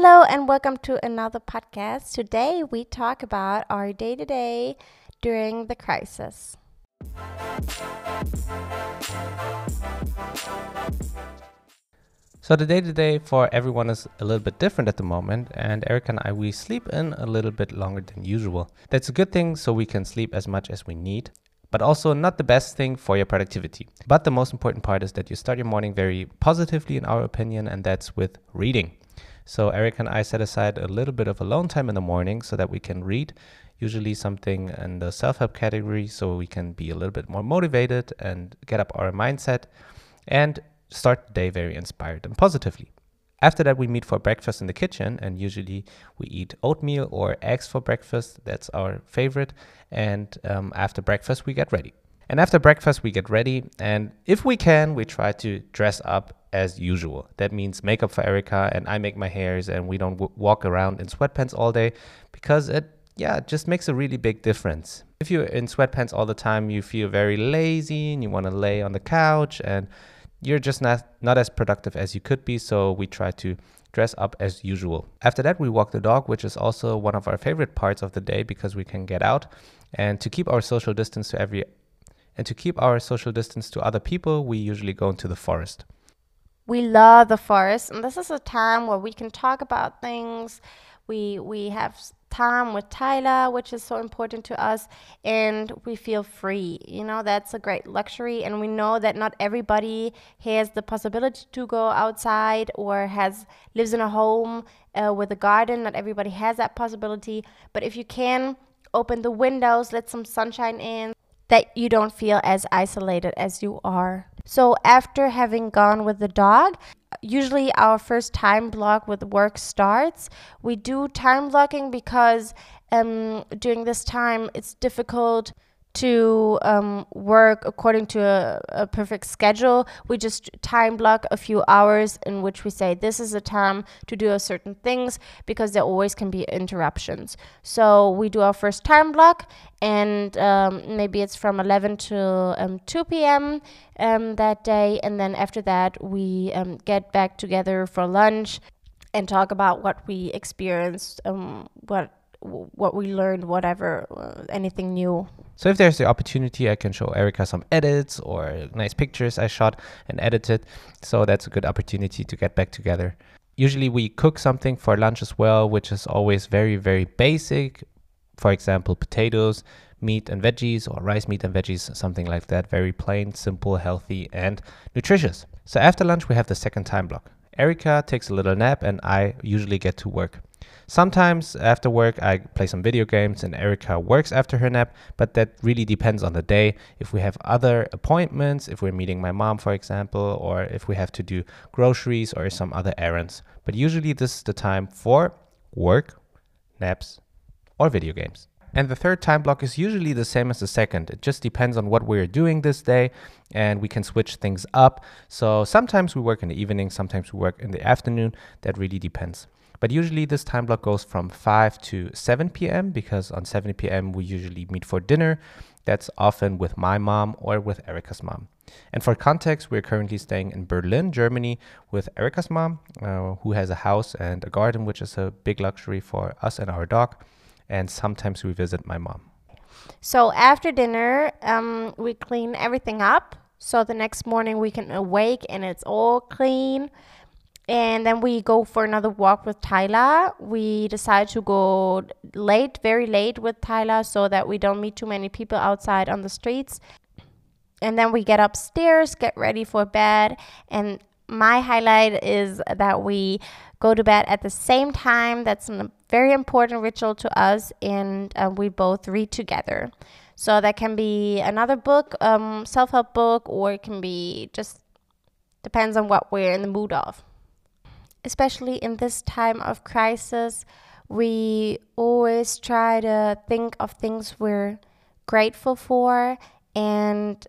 Hello and welcome to another podcast. Today we talk about our day-to-day during the crisis. So the day-to-day for everyone is a little bit different at the moment, and Eric and I, we sleep in a little bit longer than usual. That's a good thing, so we can sleep as much as we need, but also not the best thing for your productivity. But the most important part is that you start your morning very positively, in our opinion, and that's with reading. So Eric and I set aside a little bit of alone time in the morning so that we can read, usually something in the self-help category, so we can be a little bit more motivated and get up our mindset and start the day very inspired and positively. After that, we meet for breakfast in the kitchen, and usually we eat oatmeal or eggs for breakfast. That's our favorite. And after breakfast, we get ready. And if we can, we try to dress up as usual. That means makeup for Erika, and I make my hairs, and we don't walk around in sweatpants all day, because it just makes a really big difference. If you're in sweatpants all the time, you feel very lazy and you want to lay on the couch and you're just not as productive as you could be, so we try to dress up as usual. After that, we walk the dog, which is also one of our favorite parts of the day because we can get out, and to keep our social distance to other people, we usually go into the forest. We love the forest, and this is a time where we can talk about things. We have time with Tyler, which is so important to us, and we feel free. You know, that's a great luxury, and we know that not everybody has the possibility to go outside or lives in a home with a garden. Not everybody has that possibility, but if you can, open the windows, let some sunshine in, that you don't feel as isolated as you are. So after having gone with the dog, usually our first time block with work starts. We do time blocking because during this time it's difficult to work according to a perfect schedule. We just time block a few hours in which we say this is a time to do a certain things, because there always can be interruptions. So we do our first time block, and maybe it's from 11 till 2 p.m. That day, and then after that we get back together for lunch and talk about what we experienced, what we learned, whatever, anything new. So if there's the opportunity, I can show Erika some edits or nice pictures I shot and edited. So that's a good opportunity to get back together. Usually we cook something for lunch as well, which is always very, very basic. For example, potatoes, meat and veggies, or rice, meat and veggies, something like that. Very plain, simple, healthy and nutritious. So after lunch, we have the second time block. Erika takes a little nap and I usually get to work. Sometimes after work I play some video games and Erika works after her nap, but that really depends on the day. If we have other appointments, if we're meeting my mom, for example, or if we have to do groceries or some other errands. But usually this is the time for work, naps, or video games. And the third time block is usually the same as the second. It just depends on what we're doing this day, and we can switch things up. So sometimes we work in the evening, sometimes we work in the afternoon. That really depends. But usually this time block goes from 5 to 7 p.m. because on 7 p.m. we usually meet for dinner. That's often with my mom or with Erika's mom. And for context, we're currently staying in Berlin, Germany, with Erika's mom, who has a house and a garden, which is a big luxury for us and our dog. And sometimes we visit my mom. So after dinner, we clean everything up. So the next morning we can awake and it's all clean. And then we go for another walk with Tyler. We decide to go late, very late with Tyler, so that we don't meet too many people outside on the streets. And then we get upstairs, get ready for bed. And my highlight is that we go to bed at the same time. That's a very important ritual to us. And we both read together. So that can be another book, self-help book, or it can be just depends on what we're in the mood of. Especially in this time of crisis, we always try to think of things we're grateful for, and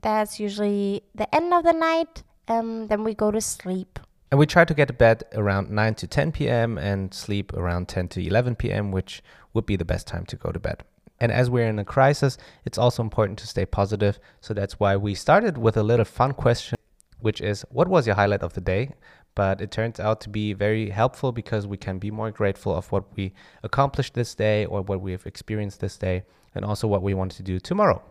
that's usually the end of the night, then we go to sleep. And we try to get to bed around 9 to 10 p.m. and sleep around 10 to 11 p.m., which would be the best time to go to bed. And as we're in a crisis, it's also important to stay positive, so that's why we started with a little fun question, which is, what was your highlight of the day? but it turns out to be very helpful because we can be more grateful of what we accomplished this day or what we have experienced this day, and also what we want to do tomorrow.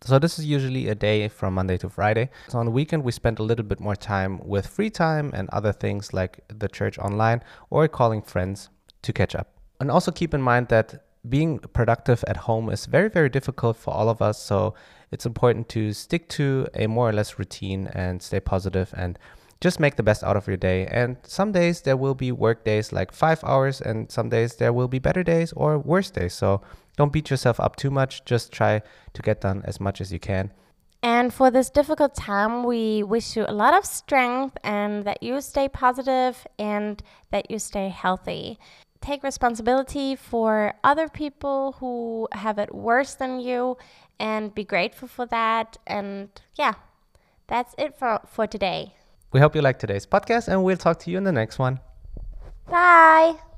So this is usually a day from Monday to Friday. So on the weekend, we spend a little bit more time with free time and other things like the church online or calling friends to catch up. And also keep in mind that being productive at home is very, very difficult for all of us. So it's important to stick to a more or less routine and stay positive and just make the best out of your day. And some days there will be work days like 5 hours, and some days there will be better days or worse days. So don't beat yourself up too much. Just try to get done as much as you can. And for this difficult time, we wish you a lot of strength and that you stay positive and that you stay healthy. Take responsibility for other people who have it worse than you and be grateful for that. And yeah, that's it for today. We hope you liked today's podcast, and we'll talk to you in the next one. Bye.